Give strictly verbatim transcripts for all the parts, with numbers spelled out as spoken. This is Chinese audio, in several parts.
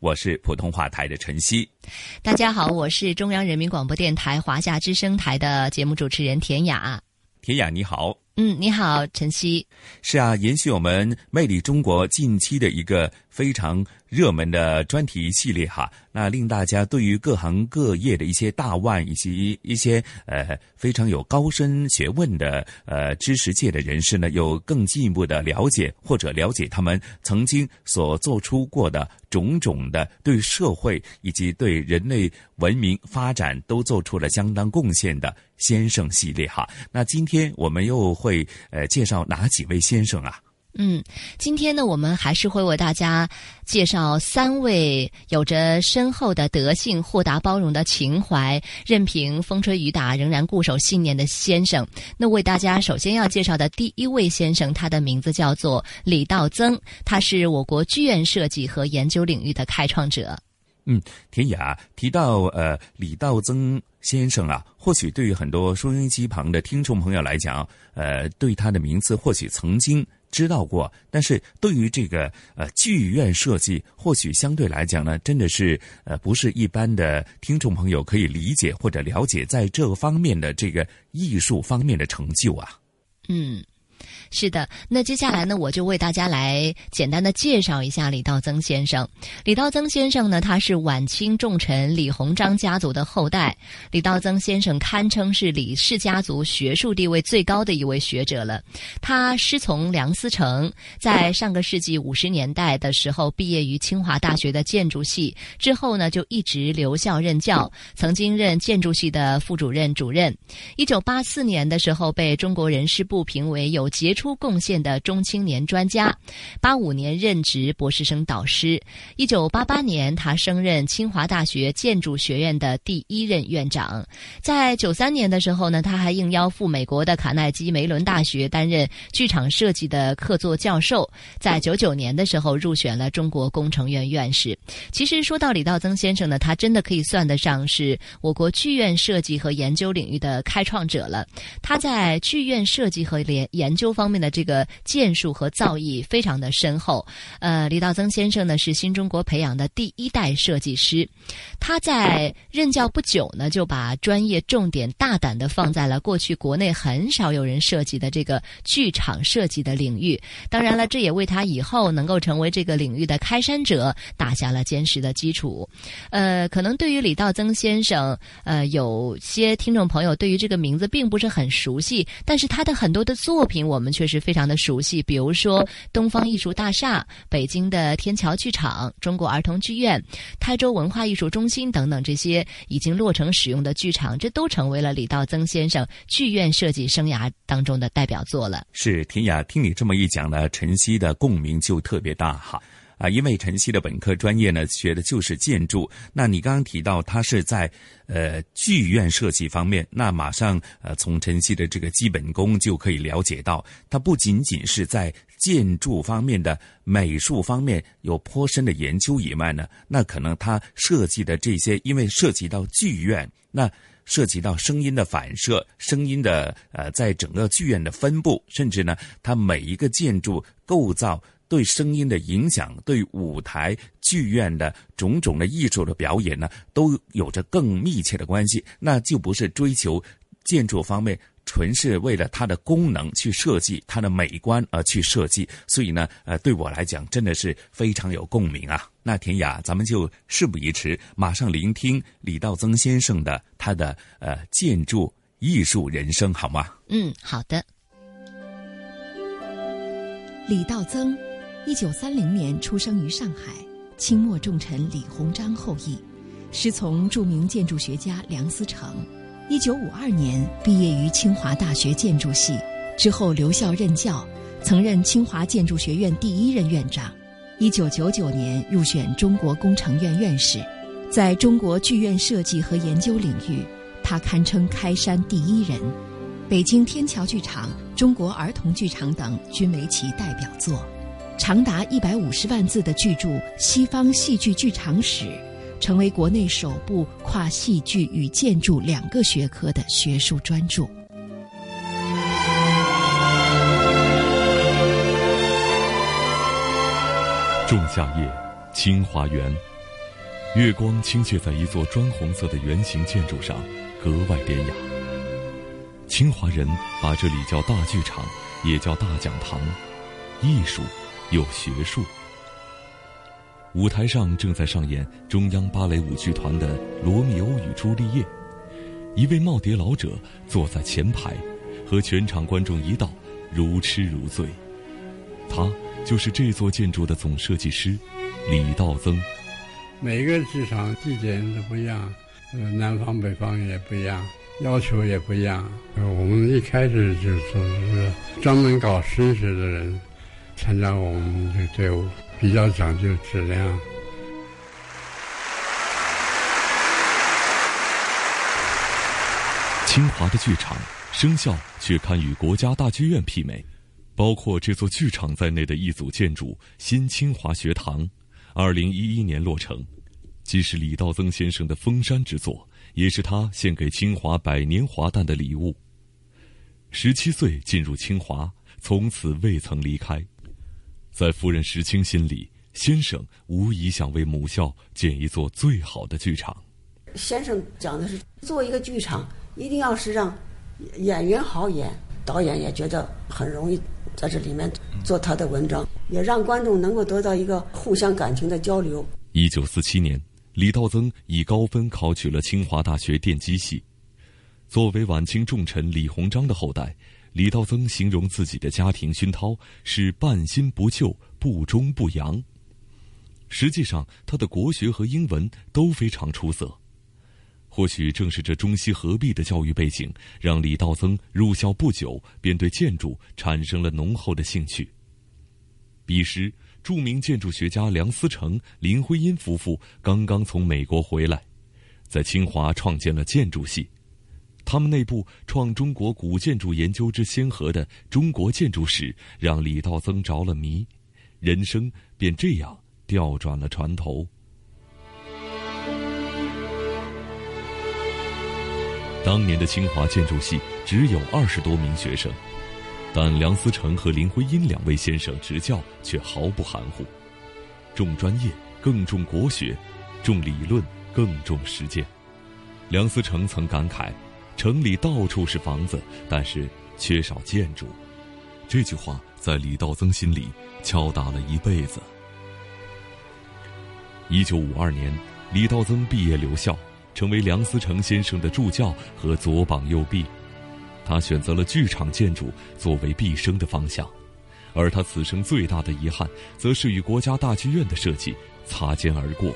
我是普通话台的晨曦。大家好，我是中央人民广播电台华夏之声台的节目主持人田雅。田雅你好。嗯，你好晨曦。是啊，延续我们《魅力中国》近期的一个非常热门的专题系列哈，那令大家对于各行各业的一些大腕以及一些呃非常有高深学问的呃知识界的人士呢，有更进一步的了解，或者了解他们曾经所做出过的种种的对社会以及对人类文明发展都做出了相当贡献的先生系列哈。那今天我们又会呃介绍哪几位先生啊？嗯，今天呢，我们还是会为大家介绍三位有着深厚的德性、豁达包容的情怀，任凭风吹雨打仍然固守信念的先生。那为大家首先要介绍的第一位先生，他的名字叫做李道增，他是我国剧院设计和研究领域的开创者。嗯，田雅提到呃李道增先生啊，或许对于很多收音机旁的听众朋友来讲，呃，对他的名字或许曾经知道过，但是对于这个呃剧院设计，或许相对来讲呢，真的是呃不是一般的听众朋友可以理解或者了解在这方面的这个艺术方面的成就啊。嗯，是的。那接下来呢，我就为大家来简单的介绍一下李道增先生。李道增先生呢，他是晚清重臣李鸿章家族的后代。李道增先生堪称是李氏家族学术地位最高的一位学者了。他师从梁思成，在上个世纪五十年代的时候毕业于清华大学的建筑系，之后呢就一直留校任教，曾经任建筑系的副主任、主任。一九八四年的时候，被中国人事部评为有杰出出贡献的中青年专家。八五年任职博士生导师。一九八八年，他升任清华大学建筑学院的第一任院长。在九三年的时候呢，他还应邀赴美国的卡耐基梅伦大学担任剧场设计的客座教授。在九九年的时候，入选了中国工程院院士。其实说到李道增先生呢，他真的可以算得上是我国剧院设计和研究领域的开创者了。他在剧院设计和研究方面的这个建树和造诣非常的深厚。呃，李道增先生呢是新中国培养的第一代设计师。他在任教不久呢，就把专业重点大胆地放在了过去国内很少有人涉及的这个剧场设计的领域。当然了，这也为他以后能够成为这个领域的开山者打下了坚实的基础。呃，可能对于李道增先生，呃，有些听众朋友对于这个名字并不是很熟悉，但是他的很多的作品我们确实非常的熟悉，比如说东方艺术大厦、北京的天桥剧场、中国儿童剧院、台州文化艺术中心等等，这些已经落成使用的剧场，这都成为了李道增先生剧院设计生涯当中的代表作了。是，田雅，听你这么一讲呢，晨曦的共鸣就特别大哈。啊，因为晨曦的本科专业呢学的就是建筑，那你刚刚提到他是在呃剧院设计方面，那马上呃从晨曦的这个基本功就可以了解到，他不仅仅是在建筑方面的美术方面有颇深的研究以外呢，那可能他设计的这些，因为涉及到剧院，那涉及到声音的反射，声音的呃在整个剧院的分布，甚至呢他每一个建筑构造对声音的影响，对舞台剧院的种种的艺术的表演呢，都有着更密切的关系。那就不是追求建筑方面纯是为了它的功能去设计，它的美观而去设计。所以呢，呃，对我来讲真的是非常有共鸣啊。那田雅，咱们就事不宜迟，马上聆听李道增先生的他的呃建筑艺术人生，好吗？嗯，好的。李道增，一九三零年出生于上海，清末重臣李鸿章后裔，师从著名建筑学家梁思成。一九五二年毕业于清华大学建筑系，之后留校任教，曾任清华建筑学院第一任院长。一九九九年入选中国工程院院士。在中国剧院设计和研究领域，他堪称开山第一人，北京天桥剧场、中国儿童剧场等均为其代表作。长达一百五十万字的巨著《西方戏剧剧场史》成为国内首部跨戏剧与建筑两个学科的学术专著。仲夏夜，清华园，月光倾泻在一座砖红色的圆形建筑上，格外典雅。清华人把这里叫大剧场，也叫大讲堂，艺术有学术。舞台上正在上演中央芭蕾舞剧团的《罗密欧与朱丽叶》，一位耄耋老者坐在前排，和全场观众一道如痴如醉。他就是这座建筑的总设计师李道增。每个剧场地点都不一样，南方北方也不一样，要求也不一样。我们一开始就是专门搞声学的人参加我们这个队伍，比较讲究质量。清华的剧场声效却堪与国家大剧院媲美，包括这座剧场在内的一组建筑新清华学堂，二零一一年落成。既是李道增先生的封山之作，也是他献给清华百年华诞的礼物。十七岁进入清华，从此未曾离开。在夫人石青心里，先生无疑想为母校建一座最好的剧场。先生讲的是，做一个剧场一定要是让演员好演，导演也觉得很容易在这里面做他的文章，也让观众能够得到一个互相感情的交流。一九四七年，李道增以高分考取了清华大学电机系。作为晚清重臣李鸿章的后代，李道增形容自己的家庭熏陶是半新不旧，不中不洋。实际上，他的国学和英文都非常出色。或许正是这中西合璧的教育背景，让李道增入校不久便对建筑产生了浓厚的兴趣。彼时，著名建筑学家梁思成、林徽因夫妇刚刚从美国回来，在清华创建了建筑系。他们内部创中国古建筑研究之先河的中国建筑史，让李道增着了迷，人生便这样调转了船头。当年的清华建筑系只有二十多名学生，但梁思成和林徽因两位先生执教却毫不含糊，重专业，更重国学，重理论，更重实践。梁思成曾感慨，城里到处是房子，但是缺少建筑。这句话在李道增心里敲打了一辈子。一九五二年，李道增毕业留校，成为梁思成先生的助教和左膀右臂。他选择了剧场建筑作为毕生的方向，而他此生最大的遗憾，则是与国家大剧院的设计擦肩而过。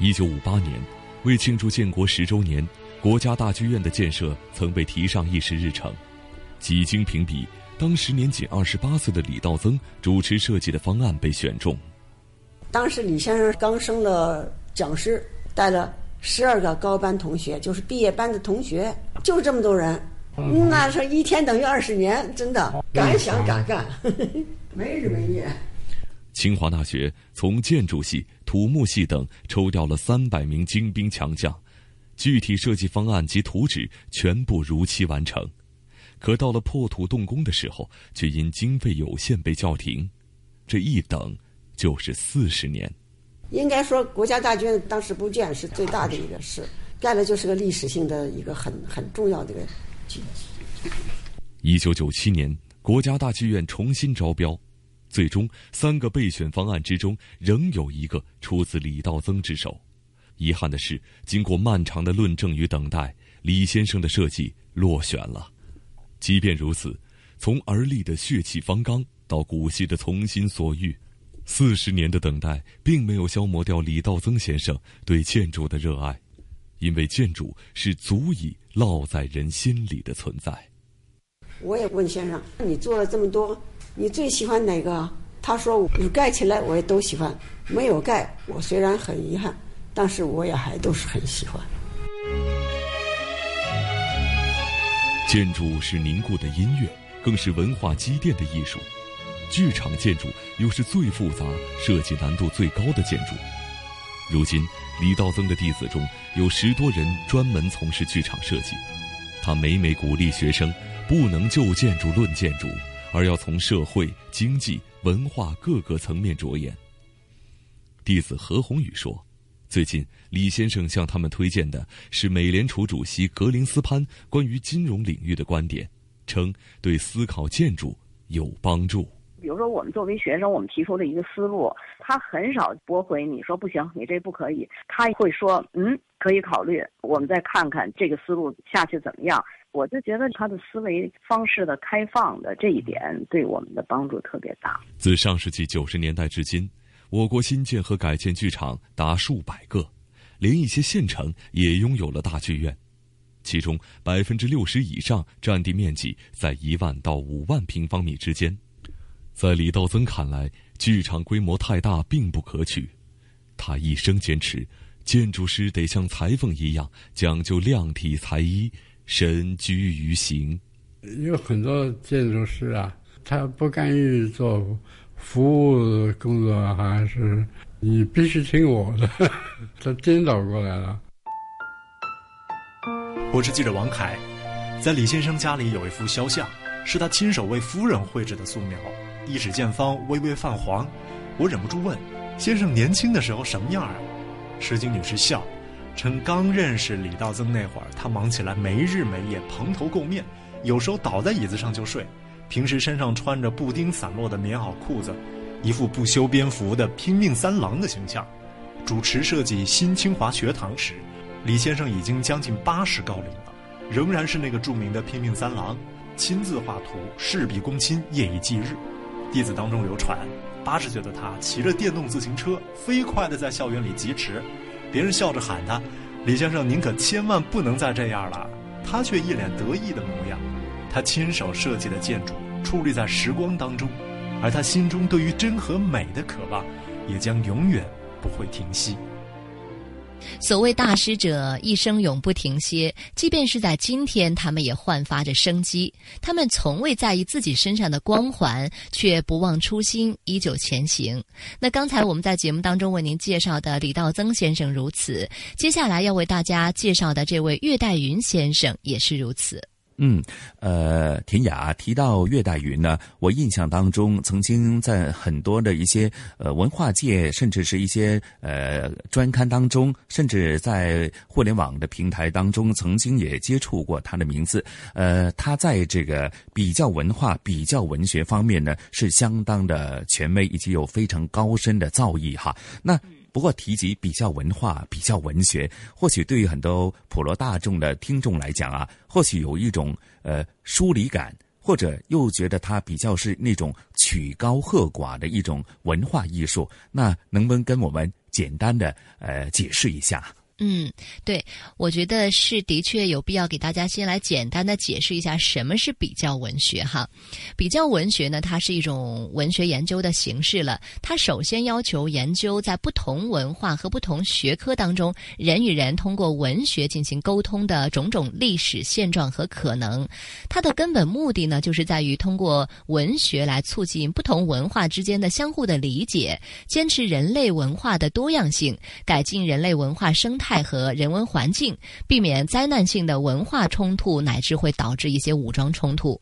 一九五八年，为庆祝建国十周年，国家大剧院的建设曾被提上议事日程。几经评比，当时年仅二十八岁的李道增主持设计的方案被选中。当时李先生刚升了讲师，带了十二个高班同学，就是毕业班的同学，就这么多人，那是一天等于二十年，真的敢想敢干，没日没夜。清华大学从建筑系、土木系等抽调了三百名精兵强将，具体设计方案及图纸全部如期完成。可到了破土动工的时候，却因经费有限被叫停，这一等就是四十年。应该说，国家大剧院当时不建是最大的一个事，盖了就是个历史性的一个很很重要的一个。一九九七年，国家大剧院重新招标。最终，三个备选方案之中，仍有一个出自李道增之手。遗憾的是，经过漫长的论证与等待，李先生的设计落选了。即便如此，从而立的血气方刚到古稀的从心所欲，四十年的等待并没有消磨掉李道增先生对建筑的热爱，因为建筑是足以烙在人心里的存在。我也问先生，你做了这么多，你最喜欢哪个？他说你盖起来我也都喜欢，没有盖我虽然很遗憾，但是我也还都是很喜欢。建筑是凝固的音乐，更是文化积淀的艺术。剧场建筑又是最复杂、设计难度最高的建筑。如今，李道增的弟子中有十多人专门从事剧场设计。他每每鼓励学生，不能就建筑论建筑，而要从社会、经济、文化各个层面着眼。弟子何宏宇说，最近李先生向他们推荐的是美联储主席格林斯潘关于金融领域的观点，称对思考建筑有帮助。比如说我们作为学生，我们提出的一个思路，他很少驳回你说不行你这不可以，他会说嗯可以考虑，我们再看看这个思路下去怎么样。我就觉得他的思维方式的开放的这一点对我们的帮助特别大。自上世纪九十年代至今，我国新建和改建剧场达数百个，连一些县城也拥有了大剧院，其中百分之六十以上占地面积在一万到五万平方米之间。在李道增看来，剧场规模太大并不可取。他一生坚持，建筑师得像裁缝一样讲究量体裁衣，身居于形。有很多建筑师啊，他不甘于做服务工作，还是你必须听我的，他颠倒过来了。我是记者王凯，在李先生家里有一幅肖像，是他亲手为夫人绘制的素描，一指见方微微泛黄。我忍不住问先生年轻的时候什么样啊？石井女士笑称，刚认识李道增那会儿，他忙起来没日没夜，蓬头垢面，有时候倒在椅子上就睡，平时身上穿着布丁散落的棉袄裤子，一副不修边幅的拼命三郎的形象。主持设计新清华学堂时，李先生已经将近八十高龄了，仍然是那个著名的拼命三郎，亲自画图，事必躬亲，夜以继日。弟子当中流传，八十岁的他骑着电动自行车飞快地在校园里疾驰，别人笑着喊他，李先生您可千万不能再这样了，他却一脸得意的模样。他亲手设计的建筑矗立在时光当中，而他心中对于真和美的渴望也将永远不会停息。所谓大师者，一生永不停歇，即便是在今天，他们也焕发着生机。他们从未在意自己身上的光环，却不忘初心，依旧前行。那刚才我们在节目当中为您介绍的李道增先生如此，接下来要为大家介绍的这位岳岱云先生也是如此。嗯，呃，田雅提到岳岱云呢，我印象当中曾经在很多的一些呃文化界，甚至是一些呃专刊当中，甚至在互联网的平台当中，曾经也接触过他的名字。呃，他在这个比较文化、比较文学方面呢，是相当的权威，以及有非常高深的造诣哈。那不过提及比较文化、比较文学，或许对于很多普罗大众的听众来讲啊，或许有一种呃疏离感，或者又觉得它比较是那种曲高和寡的一种文化艺术。那能不能跟我们简单的呃解释一下？嗯，对，我觉得是的确有必要给大家先来简单的解释一下什么是比较文学哈。比较文学呢，它是一种文学研究的形式了。它首先要求研究在不同文化和不同学科当中，人与人通过文学进行沟通的种种历史现状和可能。它的根本目的呢，就是在于通过文学来促进不同文化之间的相互的理解，坚持人类文化的多样性，改进人类文化生态和人文环境，避免灾难性的文化冲突，乃至会导致一些武装冲突。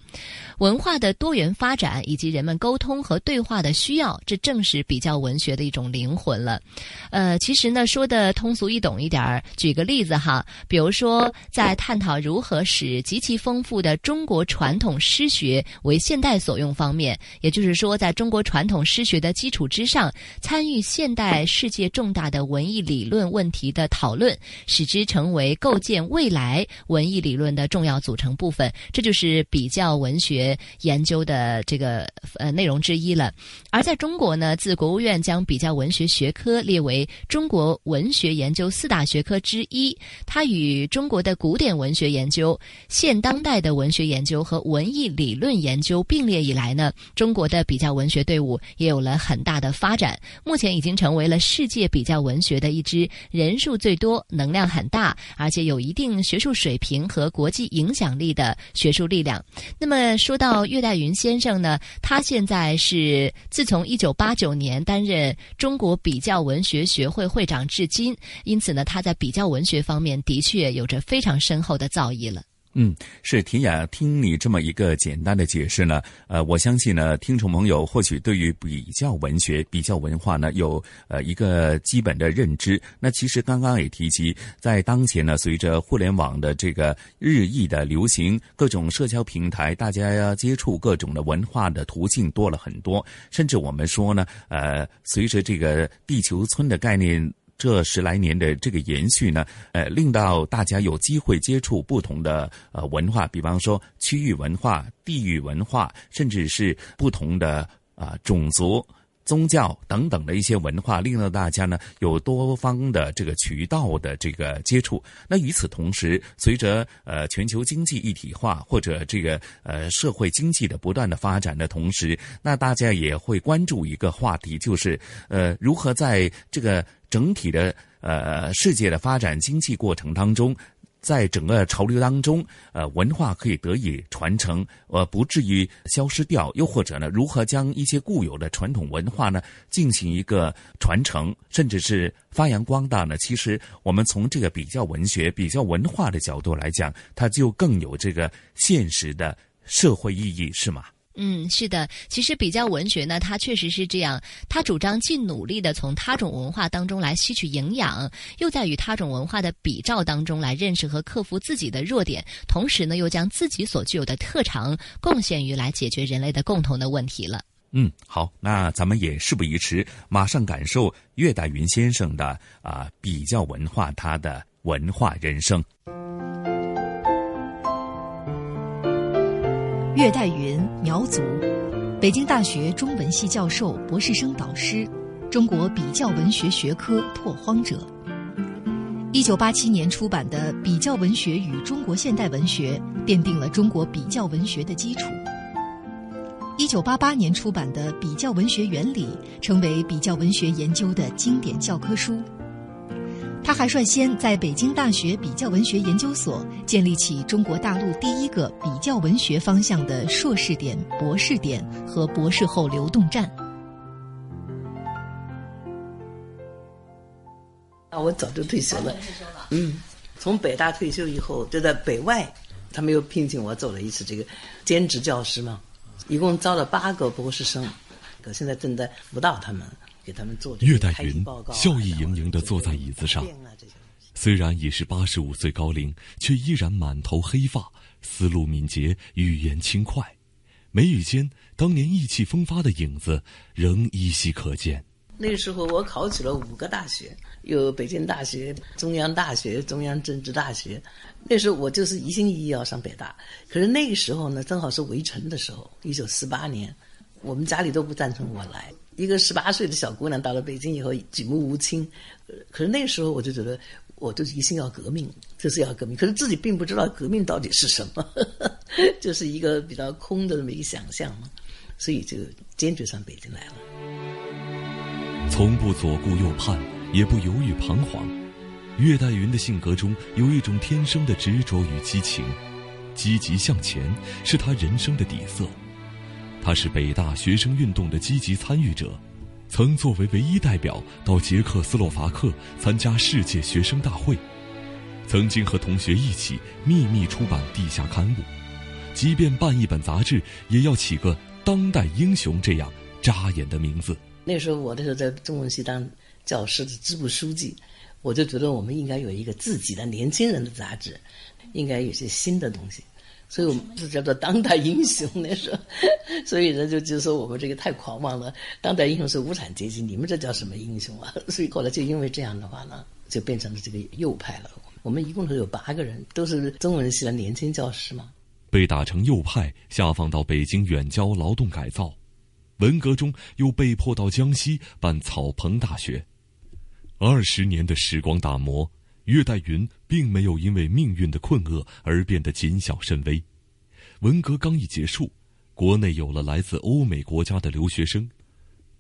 文化的多元发展以及人们沟通和对话的需要，这正是比较文学的一种灵魂了。呃，其实呢，说的通俗易懂一点，举个例子哈，比如说在探讨如何使极其丰富的中国传统诗学为现代所用方面，也就是说，在中国传统诗学的基础之上，参与现代世界重大的文艺理论问题的讨论讨论，使之成为构建未来文艺理论的重要组成部分。这就是比较文学研究的这个呃内容之一了。而在中国呢，自国务院将比较文学学科列为中国文学研究四大学科之一，它与中国的古典文学研究、现当代的文学研究和文艺理论研究并列以来呢，中国的比较文学队伍也有了很大的发展，目前已经成为了世界比较文学的一支人数最多、能量很大，而且有一定学术水平和国际影响力的学术力量。那么说到岳岱云先生呢，他现在是自从一九八九年担任中国比较文学学会会长至今，因此呢，他在比较文学方面的确有着非常深厚的造诣了。嗯，是田雅，听你这么一个简单的解释呢，呃，我相信呢，听众朋友或许对于比较文学、比较文化呢，有呃一个基本的认知。那其实刚刚也提及，在当前呢，随着互联网的这个日益的流行，各种社交平台，大家接触各种的文化的途径多了很多，甚至我们说呢，呃，随着这个地球村的概念这十来年的这个延续呢，呃，令到大家有机会接触不同的呃文化，比方说区域文化、地域文化，甚至是不同的啊、呃、种族、宗教等等的一些文化，令到大家呢有多方的这个渠道的这个接触。那与此同时，随着呃全球经济一体化或者这个呃社会经济的不断的发展的同时，那大家也会关注一个话题，就是呃如何在这个整体的呃世界的发展经济过程当中，在整个潮流当中，呃，文化可以得以传承，呃，不至于消失掉。又或者呢，如何将一些固有的传统文化呢，进行一个传承，甚至是发扬光大呢？其实，我们从这个比较文学、比较文化的角度来讲，它就更有这个现实的社会意义，是吗？嗯，是的，其实比较文学呢，它确实是这样。它主张尽努力的从他种文化当中来吸取营养，又在与他种文化的比照当中来认识和克服自己的弱点，同时呢，又将自己所具有的特长贡献于来解决人类的共同的问题了。嗯，好，那咱们也事不宜迟，马上感受岳岱云先生的啊、呃、比较文化，他的文化人生。岳岱云，苗族，北京大学中文系教授、博士生导师，中国比较文学学科拓荒者。一九八七年出版的《比较文学与中国现代文学》奠定了中国比较文学的基础。一九八八年出版的《比较文学原理》成为比较文学研究的经典教科书。他还率先在北京大学比较文学研究所建立起中国大陆第一个比较文学方向的硕士点、博士点和博士后流动站。啊，我早就退休了，嗯，从北大退休以后就在北外，他们又聘请我做了一次这个兼职教师嘛，一共招了八个博士生，可现在正在辅导他们。岳岱云笑意盈盈地坐在椅子上，虽然已是八十五岁高龄，却依然满头黑发，思路敏捷，语言轻快，眉宇间当年意气风发的影子仍依稀可见。那个时候我考取了五个大学，有北京大学、中央大学、中央政治大学。那时候我就是一心一意要上北大，可是那个时候呢，正好是围城的时候，一九四八年，我们家里都不赞成我来。一个十八岁的小姑娘到了北京以后举目无亲，可是那时候我就觉得我就一心要革命，就是要革命，可是自己并不知道革命到底是什么，呵呵，就是一个比较空的这么一个想象嘛，所以就坚决上北京来了。从不左顾右盼，也不犹豫彷徨，岳岱云的性格中有一种天生的执着与激情，积极向前是他人生的底色。他是北大学生运动的积极参与者，曾作为唯一代表到捷克斯洛伐克参加世界学生大会，曾经和同学一起秘密出版地下刊物，即便办一本杂志也要起个当代英雄这样扎眼的名字。那时候我那时候在中文系当教师的支部书记，我就觉得我们应该有一个自己的年轻人的杂志，应该有些新的东西，所以我们是叫做当代英雄那时候，所以人就就说我们这个太狂妄了，当代英雄是无产阶级，你们这叫什么英雄啊？所以后来就因为这样的话呢，就变成了这个右派了。我们一共有八个人，都是中文系的年轻教师嘛。被打成右派，下放到北京远郊劳动改造，文革中又被迫到江西办草棚大学。二十年的时光打磨，岳岱云并没有因为命运的困厄而变得谨小慎微。文革刚一结束，国内有了来自欧美国家的留学生，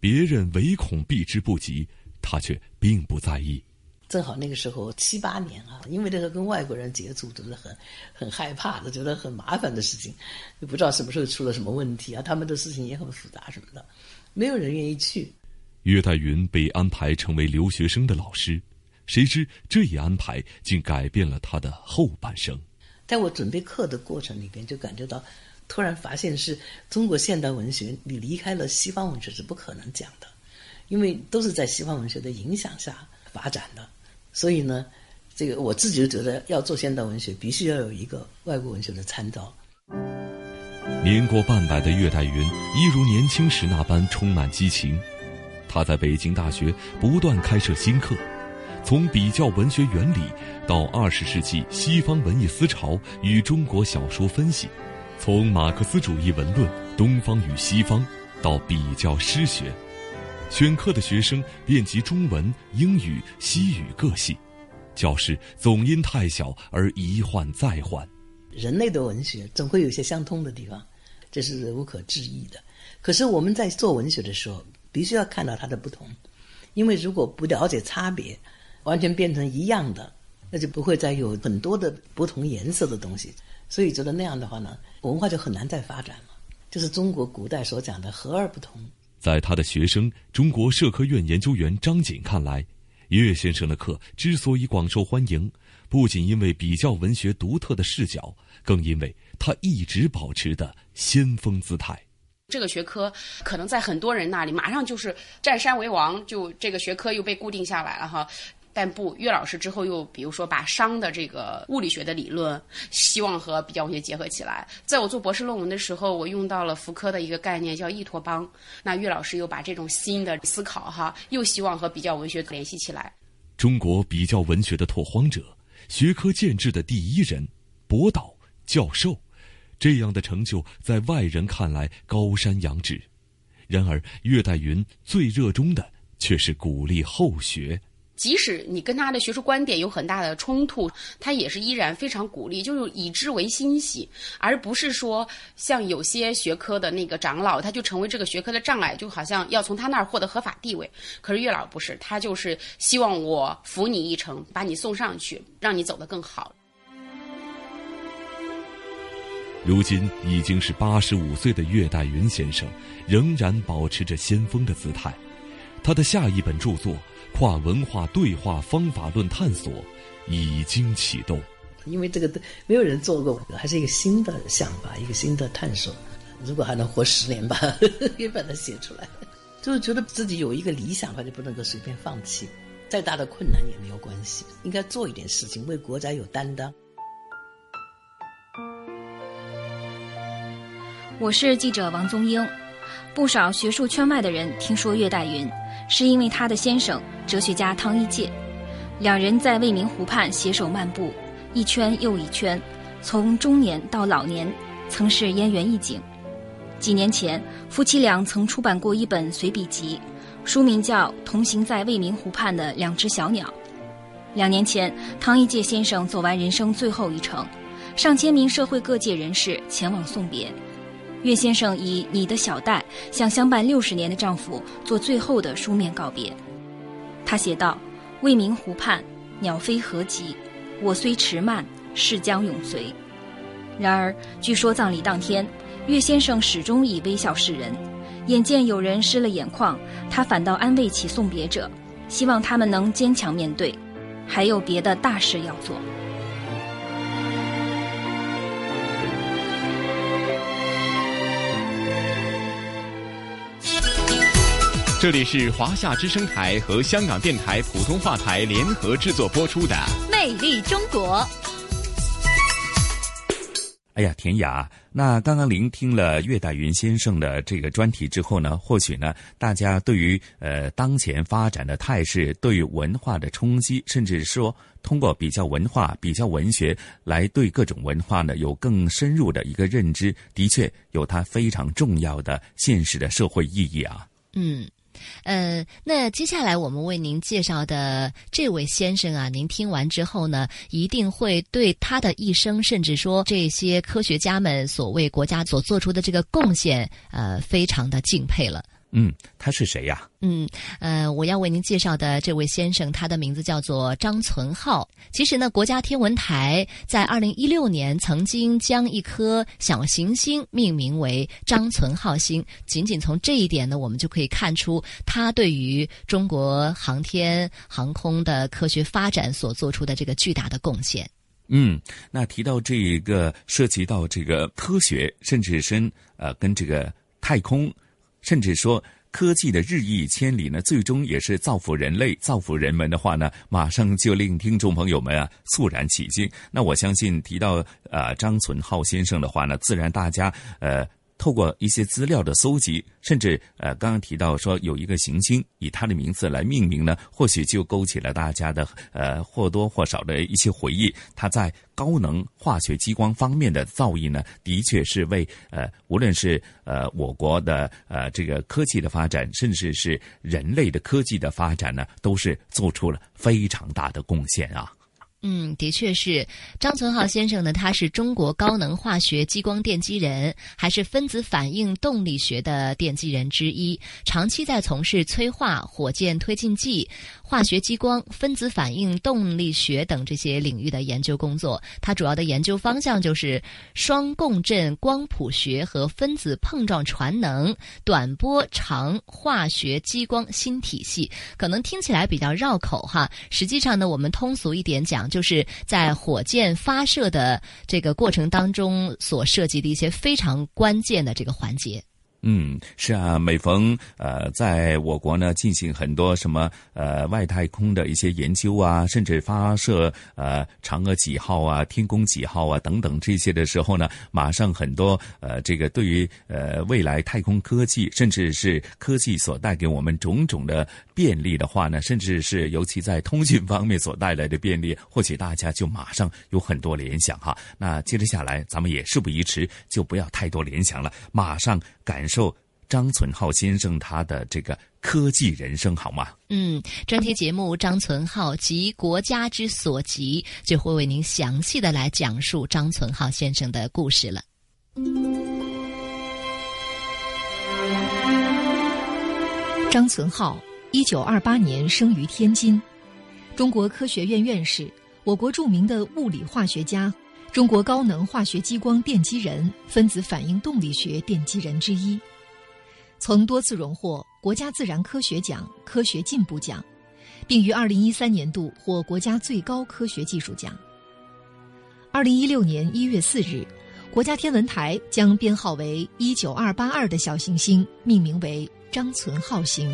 别人唯恐避之不及，他却并不在意。正好那个时候七八年啊，因为那时候跟外国人接触都是很很害怕的，觉得很麻烦的事情，也不知道什么时候出了什么问题啊，他们的事情也很复杂什么的，没有人愿意去。岳岱云被安排成为留学生的老师，谁知这一安排竟改变了他的后半生。在我准备课的过程里边，就感觉到突然发现是中国现代文学，你离开了西方文学是不可能讲的，因为都是在西方文学的影响下发展的。所以呢，这个我自己就觉得要做现代文学，必须要有一个外国文学的参照。年过半百的岳岱云一如年轻时那般充满激情，他在北京大学不断开设新课，从比较文学原理到二十世纪西方文艺思潮与中国小说分析，从马克思主义文论、东方与西方到比较诗学，选课的学生遍及中文、英语、西语各系，教室总因太小而一换再换。人类的文学总会有些相通的地方，这是无可置疑的。可是我们在做文学的时候，必须要看到它的不同，因为如果不了解差别，完全变成一样的，那就不会再有很多的不同颜色的东西。所以觉得那样的话呢，文化就很难再发展了，就是中国古代所讲的和而不同。在他的学生中国社科院研究员张瑾看来，岳先生的课之所以广受欢迎，不仅因为比较文学独特的视角，更因为他一直保持的先锋姿态。这个学科可能在很多人那里马上就是占山为王，就这个学科又被固定下来了哈。但不，岳老师之后又比如说把熵的这个物理学的理论希望和比较文学结合起来。在我做博士论文的时候，我用到了福柯的一个概念叫依托邦，那岳老师又把这种新的思考哈，又希望和比较文学联系起来。中国比较文学的拓荒者，学科建制的第一人，博导、教授，这样的成就在外人看来高山仰止。然而岳岱云最热衷的却是鼓励后学，即使你跟他的学术观点有很大的冲突，他也是依然非常鼓励，就是以之为欣喜，而不是说像有些学科的那个长老，他就成为这个学科的障碍，就好像要从他那儿获得合法地位。可是岳老不是，他就是希望我扶你一程，把你送上去，让你走得更好。如今已经是八十五岁的岳岱云先生，仍然保持着先锋的姿态。他的下一本著作《跨文化对话方法论探索》已经启动，因为这个没有人做过，还是一个新的想法，一个新的探索。如果还能活十年吧，呵呵，也把它写出来。就是觉得自己有一个理想，他就不能够随便放弃，再大的困难也没有关系，应该做一点事情，为国家有担当。我是记者王宗英。不少学术圈外的人听说岳岱云，是因为他的先生哲学家汤一介，两人在未名湖畔携手漫步，一圈又一圈，从中年到老年，曾是奄圆一景。几年前，夫妻俩曾出版过一本随笔集，书名叫《同行在未名湖畔的两只小鸟》。两年前，汤一介先生走完人生最后一程，上千名社会各界人士前往送别。岳先生以《你的小戴》向相伴六十年的丈夫做最后的书面告别。他写道：“未名湖畔，鸟飞何急？我虽迟慢，逝将永随。”然而，据说葬礼当天，岳先生始终以微笑示人。眼见有人湿了眼眶，他反倒安慰起送别者，希望他们能坚强面对，还有别的大事要做。这里是华夏之声台和香港电台普通话台联合制作播出的《魅力中国》。哎呀，田雅，那刚刚聆听了岳岱云先生的这个专题之后呢，或许呢，大家对于呃当前发展的态势，对于文化的冲击，甚至说通过比较文化、比较文学来对各种文化呢有更深入的一个认知，的确有它非常重要的现实的社会意义啊。嗯。呃，那接下来我们为您介绍的这位先生啊，您听完之后呢，一定会对他的一生，甚至说这些科学家们所为国家所做出的这个贡献，呃，非常的敬佩了。嗯，他是谁呀？嗯，呃，我要为您介绍的这位先生，他的名字叫做张存浩。其实呢，国家天文台在二零一六年曾经将一颗小行星命名为张存浩星。仅仅从这一点呢，我们就可以看出他对于中国航天航空的科学发展所做出的这个巨大的贡献。嗯，那提到这一个涉及到这个科学，甚至身呃跟这个太空。甚至说科技的日益千里呢，最终也是造福人类、造福人们的话呢，马上就令听众朋友们啊肃然起敬。那我相信提到呃张存浩先生的话呢，自然大家呃透过一些资料的搜集，甚至呃刚刚提到说有一个行星以他的名字来命名呢，或许就勾起了大家的呃或多或少的一些回忆。他在高能化学激光方面的造诣呢，的确是为呃，无论是呃我国的呃这个科技的发展，甚至是人类的科技的发展呢，都是做出了非常大的贡献啊。嗯，的确是。张存浩先生呢，他是中国高能化学激光奠基人，还是分子反应动力学的奠基人之一，长期在从事催化、火箭推进剂、化学激光、分子反应动力学等这些领域的研究工作。他主要的研究方向就是双共振光谱学和分子碰撞传能、短波长化学激光新体系。可能听起来比较绕口哈，实际上呢，我们通俗一点讲，就是在火箭发射的这个过程当中所涉及的一些非常关键的这个环节。嗯，是啊，每逢呃，在我国呢进行很多什么呃外太空的一些研究啊，甚至发射呃嫦娥几号啊、天宫几号啊等等这些的时候呢，马上很多呃这个对于呃未来太空科技，甚至是科技所带给我们种种的便利的话呢，甚至是尤其在通讯方面所带来的便利，或许大家就马上有很多联想哈。那接着下来，咱们也事不宜迟，就不要太多联想了，马上感受受张存浩先生他的这个科技人生好吗？嗯，专题节目《张存浩及国家之所及》就会为您详细的来讲述张存浩先生的故事了。张存浩，一九二八年生于天津，中国科学院院士，我国著名的物理化学家。中国高能化学激光奠基人、分子反应动力学奠基人之一，曾多次荣获国家自然科学奖、科学进步奖，并于二零一三年度获国家最高科学技术奖。二零一六年一月四日，国家天文台将编号为一九二八二的小行星命名为张存浩星。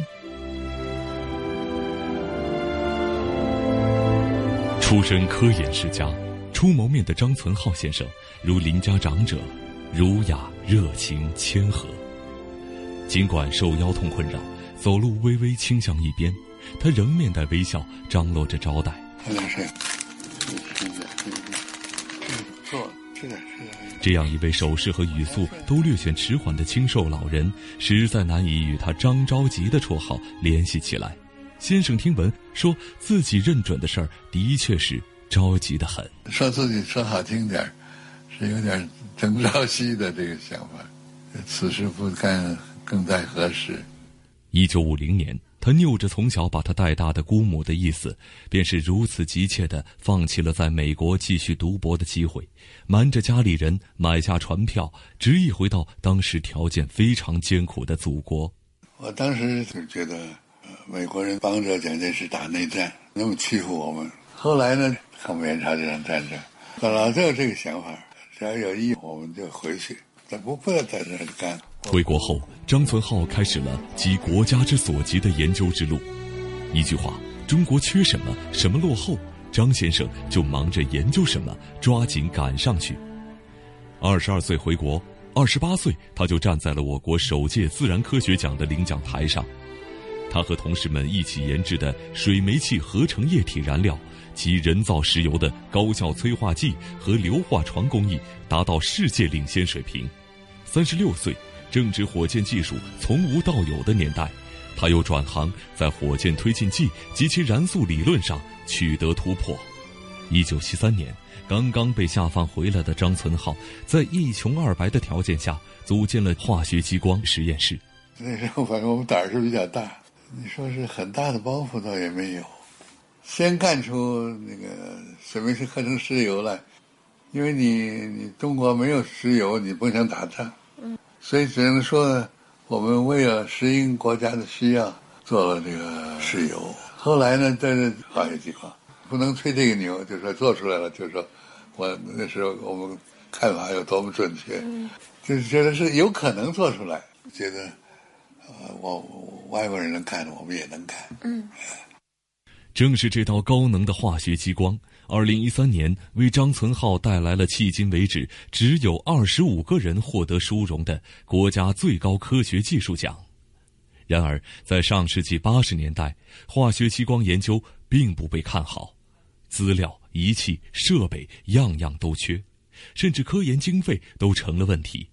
出身科研世家。出谋面的张存浩先生如林家长者，儒雅热情谦和。尽管受腰痛困扰，走路微微倾向一边，他仍面带微笑，张罗着招待。这样一位手势和语速都略显迟缓的清瘦老人，实在难以与他张着急的绰号联系起来。先生听闻说自己认准的事儿，的确是着急得很，说自己说好听点是有点张着急的这个想法，此事不干更待何时。一九五零年，他拗着从小把他带大的姑母的意思，便是如此急切地放弃了在美国继续读博的机会，瞒着家里人买下船票，执意回到当时条件非常艰苦的祖国。我当时就觉得、呃、美国人帮着蒋介石打内战，那么欺负我们。后来呢，抗美援朝这场战争，本来就有这个想法，只要有意我们就回去，但不不要在这里干。回国后，张存浩开始了集国家之所及的研究之路。一句话，中国缺什么，什么落后，张先生就忙着研究什么，抓紧赶上去。二十二岁回国，二十八岁他就站在了我国首届自然科学奖的领奖台上。他和同事们一起研制的水煤气合成液体燃料及人造石油的高效催化剂和硫化床工艺达到世界领先水平。三十六岁，正值火箭技术从无到有的年代，他又转行在火箭推进剂及其燃速理论上取得突破。一九七三年，刚刚被下放回来的张存浩，在一穷二白的条件下，组建了化学激光实验室。那时候反正我们胆儿是比较大。你说是很大的包袱倒也没有，先干出那个水煤气合成石油来，因为你你中国没有石油，你不想打仗，嗯，所以只能说我们为了适应国家的需要做了这个石油。后来呢，在这化学激光不能吹这个牛，就说做出来了，就说我那时候我们看法有多么准确，嗯，就是觉得是有可能做出来，觉得。呃，我外国人能干的，我们也能干。嗯，正是这道高能的化学激光，二零一三年为张存浩带来了迄今为止只有二十五个人获得殊荣的国家最高科学技术奖。然而，在上世纪八十年代，化学激光研究并不被看好，资料、仪器、设备样样都缺，甚至科研经费都成了问题。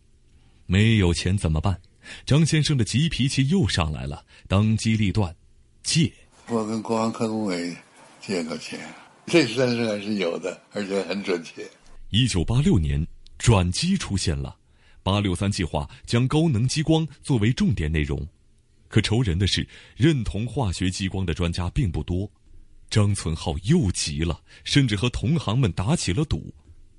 没有钱怎么办？张先生的急脾气又上来了，当机立断，借。我跟国防科工委借过钱，这算是还是有的，而且很准确。一九八六年，转机出现了，八六三计划将高能激光作为重点内容。可愁人的是，认同化学激光的专家并不多。张存浩又急了，甚至和同行们打起了赌。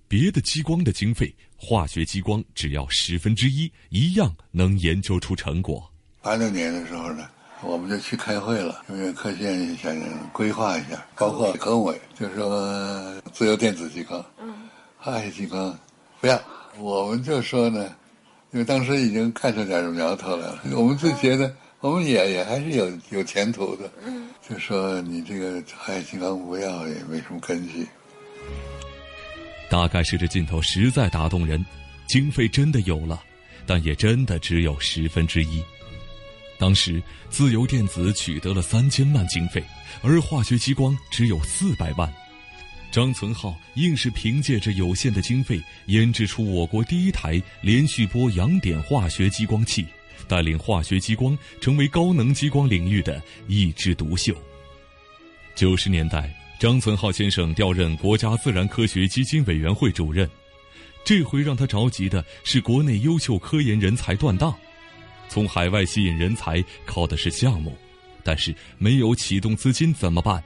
别的激光的经费，化学激光只要十分之一，一样能研究出成果。八六年的时候呢，我们就去开会了，因为科学院想规划一下，包括科委，就说自由电子激光，嗯，化学激光不要。我们就说呢，因为当时已经看出点什么苗头来了，我们就觉得我们也也还是有有前途的，嗯，就说你这个化学激光不要也没什么根据。大概是这劲头实在打动人，经费真的有了，但也真的只有十分之一。当时自由电子取得了三千万经费，而化学激光只有四百万。张存浩硬是凭借着有限的经费，研制出我国第一台连续波阳点化学激光器，带领化学激光成为高能激光领域的一枝独秀。九十年代。张存浩先生调任国家自然科学基金委员会主任，这回让他着急的是国内优秀科研人才断档。从海外吸引人才靠的是项目，但是没有启动资金怎么办？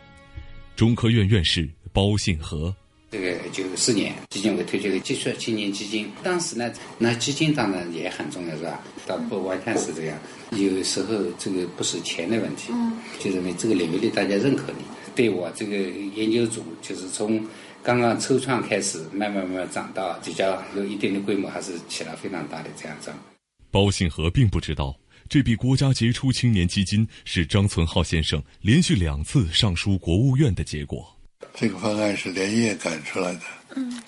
中科院院士包信和：这个九四年基金委推出的杰出青年基金，当时呢，那基金当然也很重要，是吧？但不完全是这样，有时候这个不是钱的问题，就是你这个领域里大家认可你。对我这个研究组，就是从刚刚初创开始，慢慢慢慢长到比较有一定的规模，还是起了非常大的这样子。包信和并不知道，这笔国家杰出青年基金是张存浩先生连续两次上书国务院的结果。这个方案是连夜赶出来的，嗯，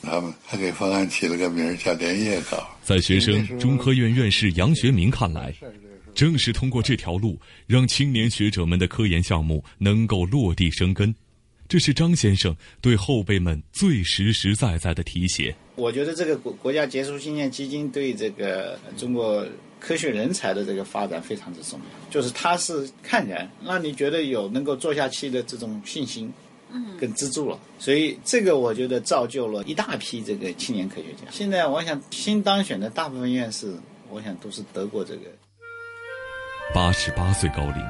他们他给方案起了个名叫连夜稿。在学生中科院院士杨学明看来，正是通过这条路，让青年学者们的科研项目能够落地生根，这是张先生对后辈们最实实在在的提携。我觉得这个国国家杰出青年基金对这个中国科学人才的这个发展非常之重要，就是它是看人，让你觉得有能够做下去的这种信心，嗯，跟支柱了。所以这个我觉得造就了一大批这个青年科学家。现在我想新当选的大部分院士，我想都是得过这个。八十八岁高龄，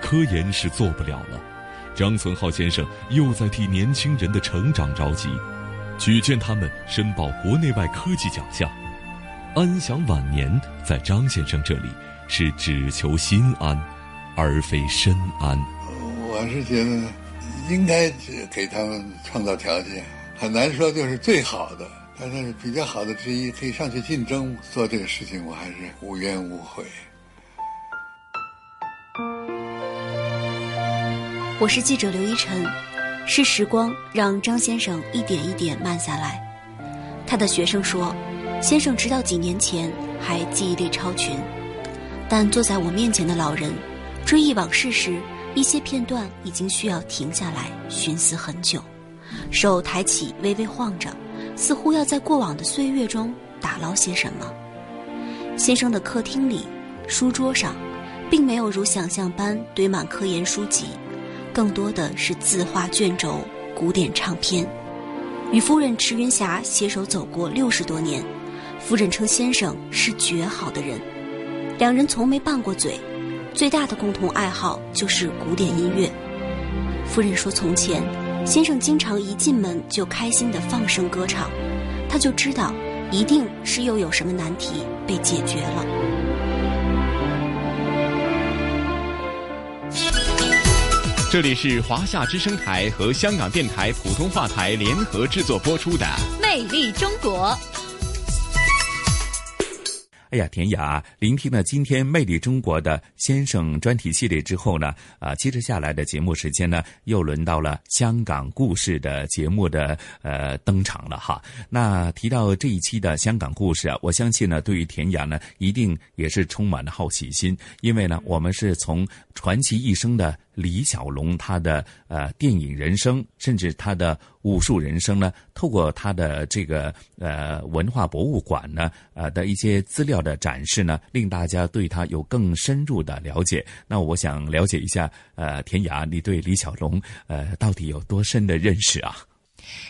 科研是做不了了。张存浩先生又在替年轻人的成长着急，举荐他们申报国内外科技奖项。安享晚年，在张先生这里是只求心安，而非身安。我是觉得应该给他们创造条件，很难说就是最好的，但是比较好的之一，可以上去竞争做这个事情，我还是无怨无悔。我是记者刘一晨，是时光让张先生一点一点慢下来。他的学生说，先生直到几年前还记忆力超群，但坐在我面前的老人追忆往事时，一些片段已经需要停下来寻思很久，手抬起微微晃着，似乎要在过往的岁月中打捞些什么。先生的客厅里、书桌上并没有如想象般堆满科研书籍，更多的是字画卷轴、古典唱片。与夫人池云霞携手走过六十多年，夫人称先生是绝好的人，两人从没拌过嘴，最大的共同爱好就是古典音乐。夫人说，从前先生经常一进门就开心地放声歌唱，他就知道一定是又有什么难题被解决了。这里是华夏之声台和香港电台普通话台联合制作播出的《魅力中国》。哎呀，田雅，聆听了今天《魅力中国》的先生专题系列之后呢，啊，接着下来的节目时间呢，又轮到了香港故事的节目的呃登场了哈。那提到这一期的香港故事啊，我相信呢，对于田雅呢，一定也是充满了好奇心，因为呢，我们是从传奇一生的李小龙他的呃电影人生，甚至他的武术人生呢，透过他的这个呃文化博物馆呢呃的一些资料的展示呢，令大家对他有更深入的了解。那我想了解一下，呃田雅，你对李小龙呃到底有多深的认识啊？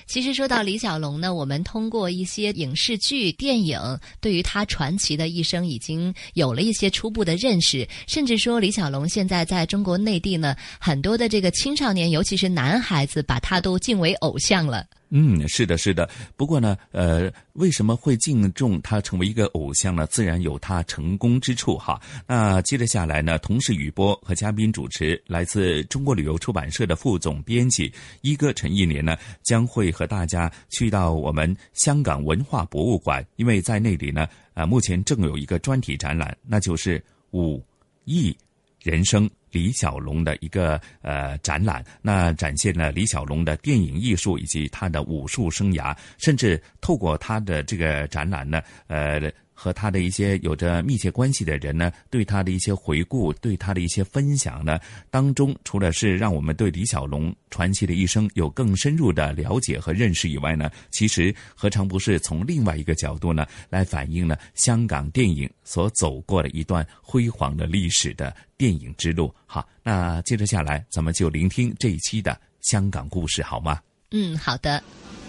其实说到李小龙呢，我们通过一些影视剧、电影，对于他传奇的一生已经有了一些初步的认识。甚至说李小龙现在在中国内地呢，很多的这个青少年，尤其是男孩子，把他都敬为偶像了。嗯，是的，是的。不过呢，呃，为什么会敬重他成为一个偶像呢？自然有他成功之处哈。那接着下来呢，同事雨波和嘉宾主持，来自中国旅游出版社的副总编辑一哥陈一年呢，将会和大家去到我们香港文化博物馆，因为在那里呢，啊、呃，目前正有一个专题展览，那就是武艺人生。李小龙的一个呃展览，那展现了李小龙的电影艺术以及他的武术生涯，甚至透过他的这个展览呢，呃和他的一些有着密切关系的人呢，对他的一些回顾，对他的一些分享呢，当中除了是让我们对李小龙传奇的一生有更深入的了解和认识以外呢，其实何尝不是从另外一个角度呢，来反映了香港电影所走过的一段辉煌的历史的电影之路。好，那接着下来咱们就聆听这一期的香港故事好吗？嗯，好的。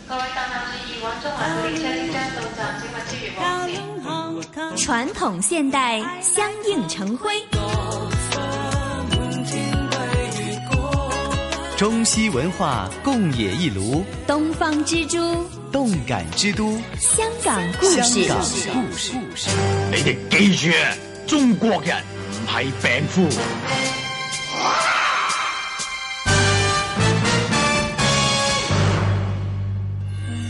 各位搭客注意，往中环嘅列车即将到站，请勿超越黃線。传统现代相映成辉，中西文化共冶一炉，东方之珠，动感之都，香港故事。香港故事，你哋记住，中国人唔系病夫。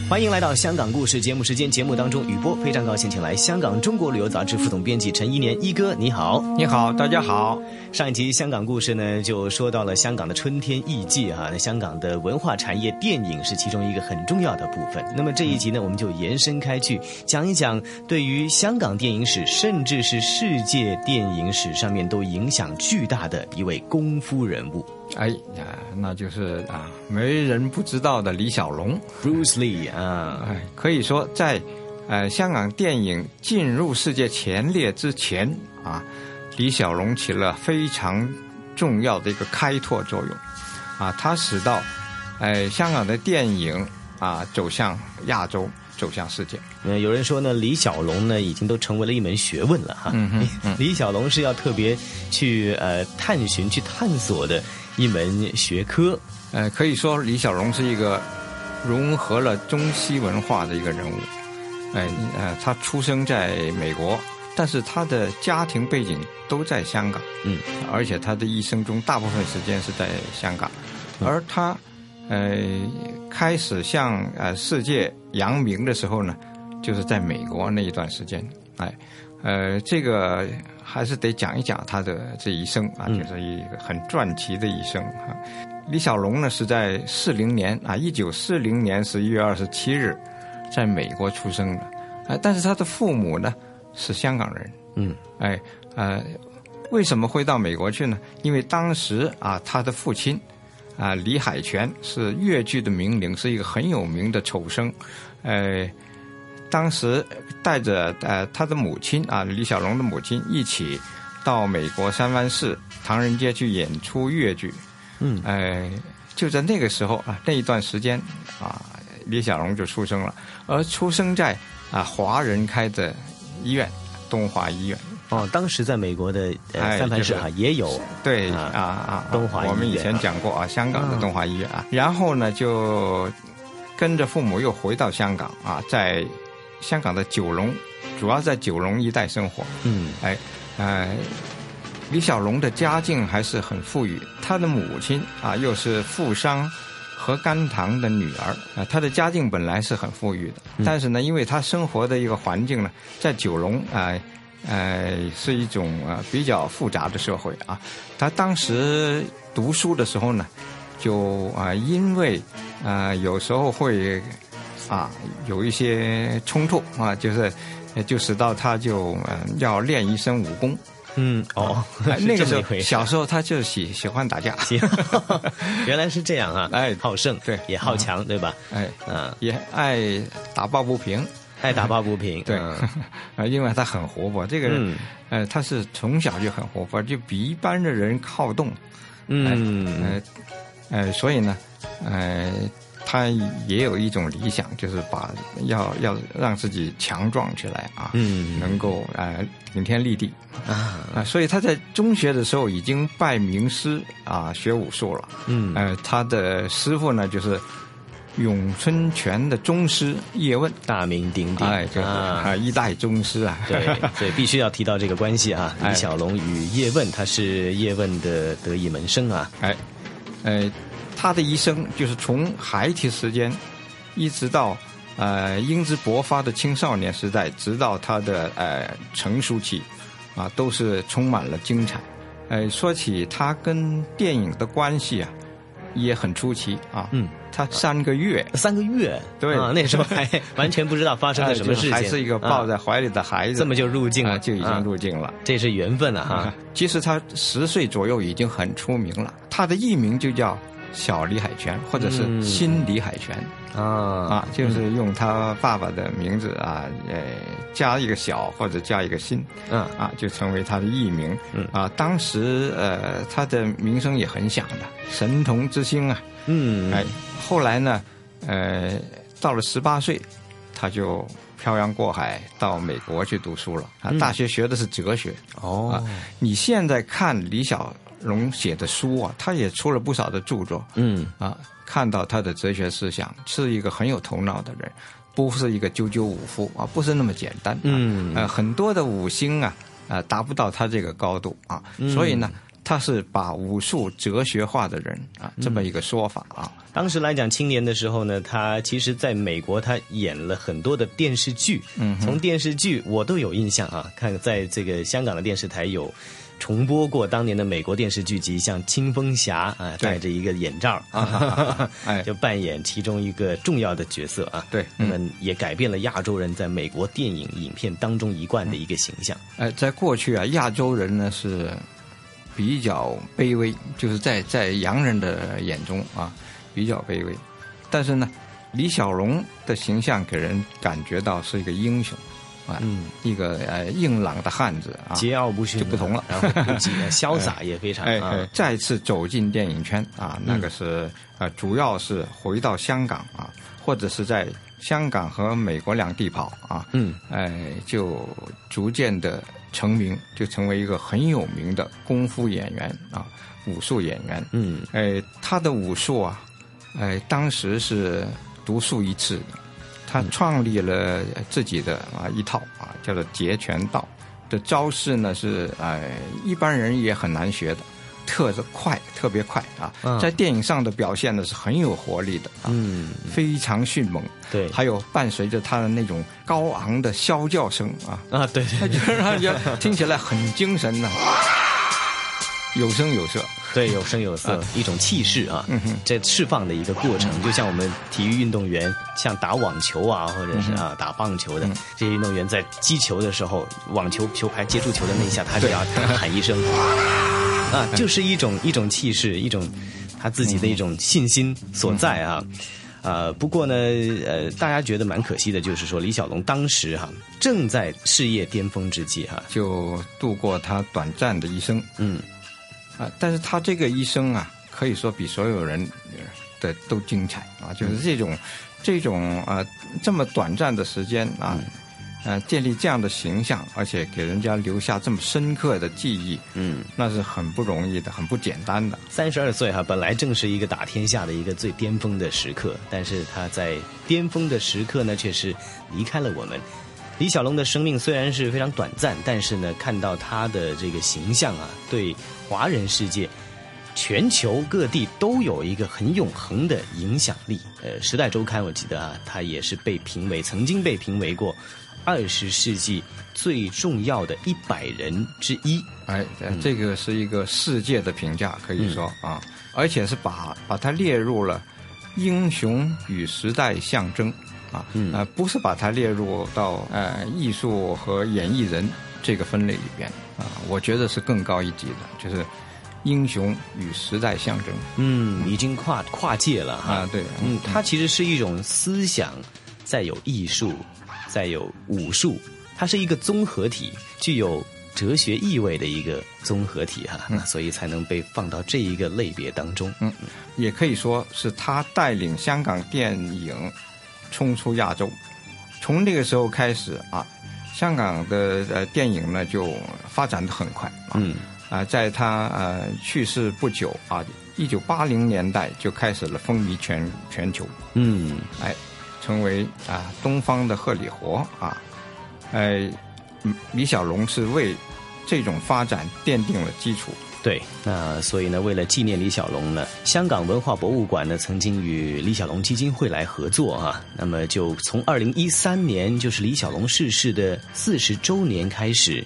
欢迎来到香港故事节目时间，节目当中雨波非常高兴请来香港中国旅游杂志副总编辑陈一年，一哥你好。你好，大家好。上一集香港故事呢，就说到了香港的春天艺伎啊，那香港的文化产业电影是其中一个很重要的部分。那么这一集呢，我们就延伸开去讲一讲对于香港电影史甚至是世界电影史上面都影响巨大的一位功夫人物。哎呀，那就是啊，没人不知道的李小龙 Bruce Lee 啊，哎，可以说在呃香港电影进入世界前列之前啊，李小龙起了非常重要的一个开拓作用啊，他使到哎、呃、香港的电影啊走向亚洲，走向世界。嗯，有人说呢，李小龙呢已经都成为了一门学问了哈。嗯嗯，李小龙是要特别去呃探寻、去探索的一门学科。呃，可以说李小龙是一个融合了中西文化的一个人物。哎、呃，呃，他出生在美国，但是他的家庭背景都在香港。嗯，而且他的一生中大部分时间是在香港，而他呃开始向呃世界扬名的时候呢，就是在美国那一段时间。哎，呃，这个还是得讲一讲他的这一生啊，就是一个很传奇的一生啊。李小龙呢是在四零年啊，一九四零年十一月二十七日，在美国出生的。呃、但是他的父母呢是香港人。嗯，哎，呃，为什么会到美国去呢？因为当时啊，他的父亲啊，李海泉是粤剧的名伶，是一个很有名的丑生。呃，当时带着呃他的母亲啊，李小龙的母亲一起到美国三藩市唐人街去演出粤剧。嗯，哎、呃，就在那个时候啊，那一段时间啊，李小龙就出生了，而出生在啊华人开的医院。东华医院哦，当时在美国的、呃、三藩市啊、就是、也有对啊啊，东华医院我们以前讲过啊，香港的东华医院啊。然后呢，就跟着父母又回到香港啊，在香港的九龙，主要在九龙一带生活。嗯，哎，呃，李小龙的家境还是很富裕，他的母亲啊又是富商何甘棠的女儿啊，她的家境本来是很富裕的，但是呢，因为她生活的一个环境呢，在九龙啊，呃，是一种啊比较复杂的社会啊。她当时读书的时候呢，就啊，因为啊有时候会啊有一些冲突啊，就是就使到她就要练一身武功。嗯哦，那个时候小时候他就喜喜欢打架，原来是这样啊！哎，好胜对，也好强对吧？哎啊，也爱打抱不平，爱打抱不平对啊、嗯，因为他很活泼，这个人、嗯、呃他是从小就很活泼，就比一般的人好动，嗯呃呃，所以呢呃他也有一种理想，就是把要要让自己强壮起来啊，嗯，能够呃顶天立地啊、呃、所以他在中学的时候已经拜名师啊、呃、学武术了，嗯，呃，他的师傅呢就是咏春拳的宗师叶问，大名鼎鼎，哎，就是啊，一代宗师啊，对，所以必须要提到这个关系啊，李小龙与叶问，他是叶问的得意门生啊，哎，哎。他的一生就是从孩提时间，一直到呃英姿勃发的青少年时代，直到他的呃成熟期，啊，都是充满了精彩。呃，说起他跟电影的关系啊，也很出奇啊。嗯，他三个月，三个月，对啊，那时候还完全不知道发生了什么事情，还是一个抱在怀里的孩子，啊、这么就入境了、啊，就已经入境了，啊、这是缘分了哈、啊。其实他十岁左右已经很出名了，他的艺名就叫小李海泉，或者是新李海泉、嗯、啊啊，就是用他爸爸的名字啊，呃，加一个小或者加一个新，嗯啊，就成为他的艺名。嗯啊，当时呃，他的名声也很响的，神童之星啊。嗯，哎，后来呢，呃，到了十八岁，他就漂洋过海到美国去读书了啊。大学学的是哲学。哦、嗯啊，你现在看李小龙写的书啊，他也出了不少的著作。嗯啊，看到他的哲学思想，是一个很有头脑的人，不是一个九九五夫啊，不是那么简单、啊。嗯，呃，很多的武星啊，啊、呃，达不到他这个高度啊、嗯，所以呢，他是把武术哲学化的人啊，这么一个说法啊。嗯、当时来讲，青年的时候呢，他其实在美国，他演了很多的电视剧。嗯，从电视剧我都有印象啊，看在这个香港的电视台有重播过当年的美国电视剧集，像《青蜂侠》啊，戴着一个眼罩，就扮演其中一个重要的角色啊。对，那、嗯、么也改变了亚洲人在美国电影影片当中一贯的一个形象。哎、呃，在过去啊，亚洲人呢是比较卑微，就是在在洋人的眼中啊比较卑微，但是呢，李小龙的形象给人感觉到是一个英雄。啊，嗯，一个呃硬朗的汉子啊，桀骜不驯就不同了，然后潇洒也非常。哎，哎哎再次走进电影圈啊，那个是呃，主要是回到香港啊，或者是在香港和美国两地跑啊，嗯，哎、呃，就逐渐的成名，就成为一个很有名的功夫演员啊，武术演员。嗯，哎、呃，他的武术啊，哎、呃，当时是独树一帜的。他创立了自己的啊一套啊，叫做截拳道的招式呢，是呃一般人也很难学的，特快，特别快啊，在电影上的表现呢是很有活力的啊，嗯，非常迅猛，对，还有伴随着他的那种高昂的啸叫声啊啊，对，他就让人听起来很精神呢、啊。有声有色，对，有声有色，啊、一种气势啊，嗯、这释放的一个过程，就像我们体育运动员，像打网球啊，或者是啊、嗯、打棒球的、嗯、这些运动员，在击球的时候，网球球拍接触球的那一下，他就要喊一声，啊，就是一种一种气势，一种他自己的一种信心所在啊。嗯嗯呃，不过呢，呃，大家觉得蛮可惜的，就是说李小龙当时哈、啊、正在事业巅峰之际哈、啊，就度过他短暂的一生，嗯，啊、呃，但是他这个一生啊，可以说比所有人的都精彩啊，就是这种、嗯、这种啊、呃、这么短暂的时间啊，嗯、呃，建立这样的形象，而且给人家留下这么深刻的记忆，嗯，那是很不容易的，很不简单的。三十二岁哈、啊，本来正是一个打天下的一个最巅峰的时刻，但是他在巅峰的时刻呢，却是离开了我们。李小龙的生命虽然是非常短暂，但是呢，看到他的这个形象啊，对华人世界、全球各地都有一个很永恒的影响力。呃，《时代周刊》我记得啊，他也是被评为，曾经被评为过二十世纪最重要的一百人之一。哎，这个是一个世界的评价，可以说、嗯、啊，而且是把把它列入了英雄与时代象征啊，嗯、呃，不是把它列入到呃艺术和演艺人这个分类里边啊，我觉得是更高一级的，就是英雄与时代象征。嗯，已经跨跨界了哈。啊，对，嗯，嗯它其实是一种思想，再有艺术。再有武术，它是一个综合体，具有哲学意味的一个综合体哈、啊嗯，所以才能被放到这一个类别当中。嗯，也可以说是他带领香港电影冲出亚洲。从那个时候开始啊，香港的呃电影呢就发展得很快、啊。嗯啊、呃，在他呃去世不久啊，一九八零年代就开始了风靡全全球。嗯，哎。成为啊东方的荷里活啊，呃，李小龙是为这种发展奠定了基础。对，那所以呢，为了纪念李小龙呢，香港文化博物馆呢曾经与李小龙基金会来合作啊，那么就从二零一三年，就是李小龙逝世的四十周年开始，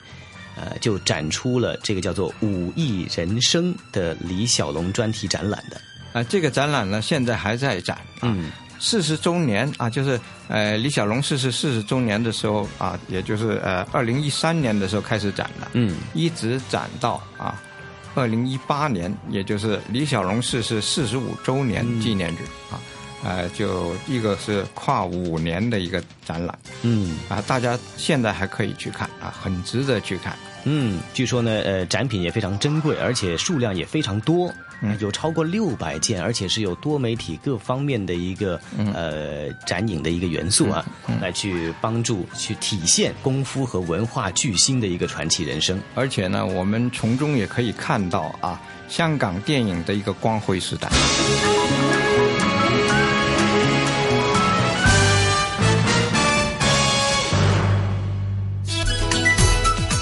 呃，就展出了这个叫做《武艺人生》的李小龙专题展览的。啊、呃，这个展览呢，现在还在展。啊、嗯。四十周年啊，就是呃李小龙逝世四十周年的时候啊，也就是呃二零一三年的时候开始展的，嗯，一直展到啊二零一八年，也就是李小龙逝世四十五周年纪念日、嗯、啊，呃就一个是跨五年的一个展览，嗯啊，大家现在还可以去看啊，很值得去看。嗯，据说呢，呃，展品也非常珍贵，而且数量也非常多，嗯、有超过六百件，而且是有多媒体各方面的一个、嗯、呃展影的一个元素啊，嗯嗯、来去帮助去体现功夫和文化巨星的一个传奇人生。而且呢，我们从中也可以看到啊，香港电影的一个光辉时代。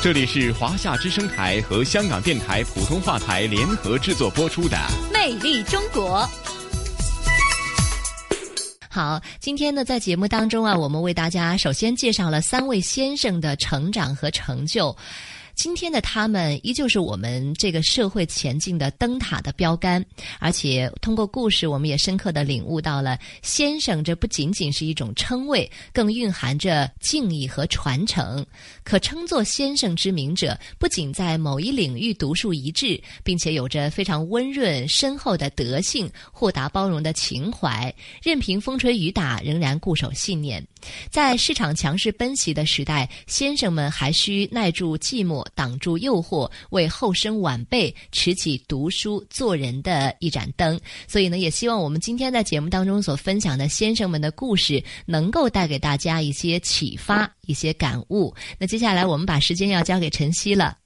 这里是华夏之声台和香港电台普通话台联合制作播出的《魅力中国》。好，今天呢，在节目当中啊，我们为大家首先介绍了三位先生的成长和成就。今天的他们依旧是我们这个社会前进的灯塔的标杆，而且通过故事我们也深刻地领悟到了先生这不仅仅是一种称谓，更蕴含着敬意和传承。可称作先生之名者，不仅在某一领域独树一帜，并且有着非常温润深厚的德性，豁达包容的情怀，任凭风吹雨打仍然固守信念。在市场强势奔袭的时代，先生们还需耐住寂寞，挡住诱惑，为后生晚辈持起读书做人的一盏灯。所以呢，也希望我们今天在节目当中所分享的先生们的故事能够带给大家一些启发，一些感悟。那接下来我们把时间要交给晨曦了。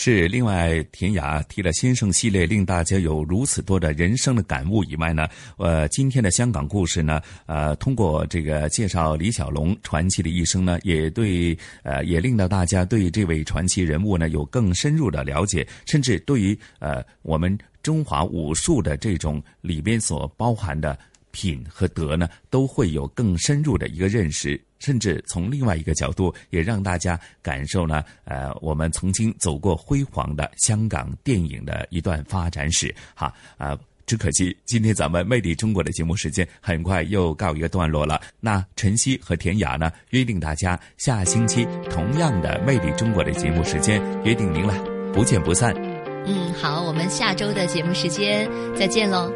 是，另外田雅提了先生系列令大家有如此多的人生的感悟以外呢，呃，今天的香港故事呢，呃，通过这个介绍李小龙传奇的一生呢，也对呃也令到大家对这位传奇人物呢有更深入的了解，甚至对于呃我们中华武术的这种里边所包含的品和德呢，都会有更深入的一个认识，甚至从另外一个角度，也让大家感受呢，呃，我们曾经走过辉煌的香港电影的一段发展史，哈啊。呃只可惜，今天咱们《魅力中国》的节目时间很快又告一个段落了。那晨曦和田雅呢，约定大家下星期同样的《魅力中国》的节目时间，约定您了，不见不散。嗯，好，我们下周的节目时间再见喽。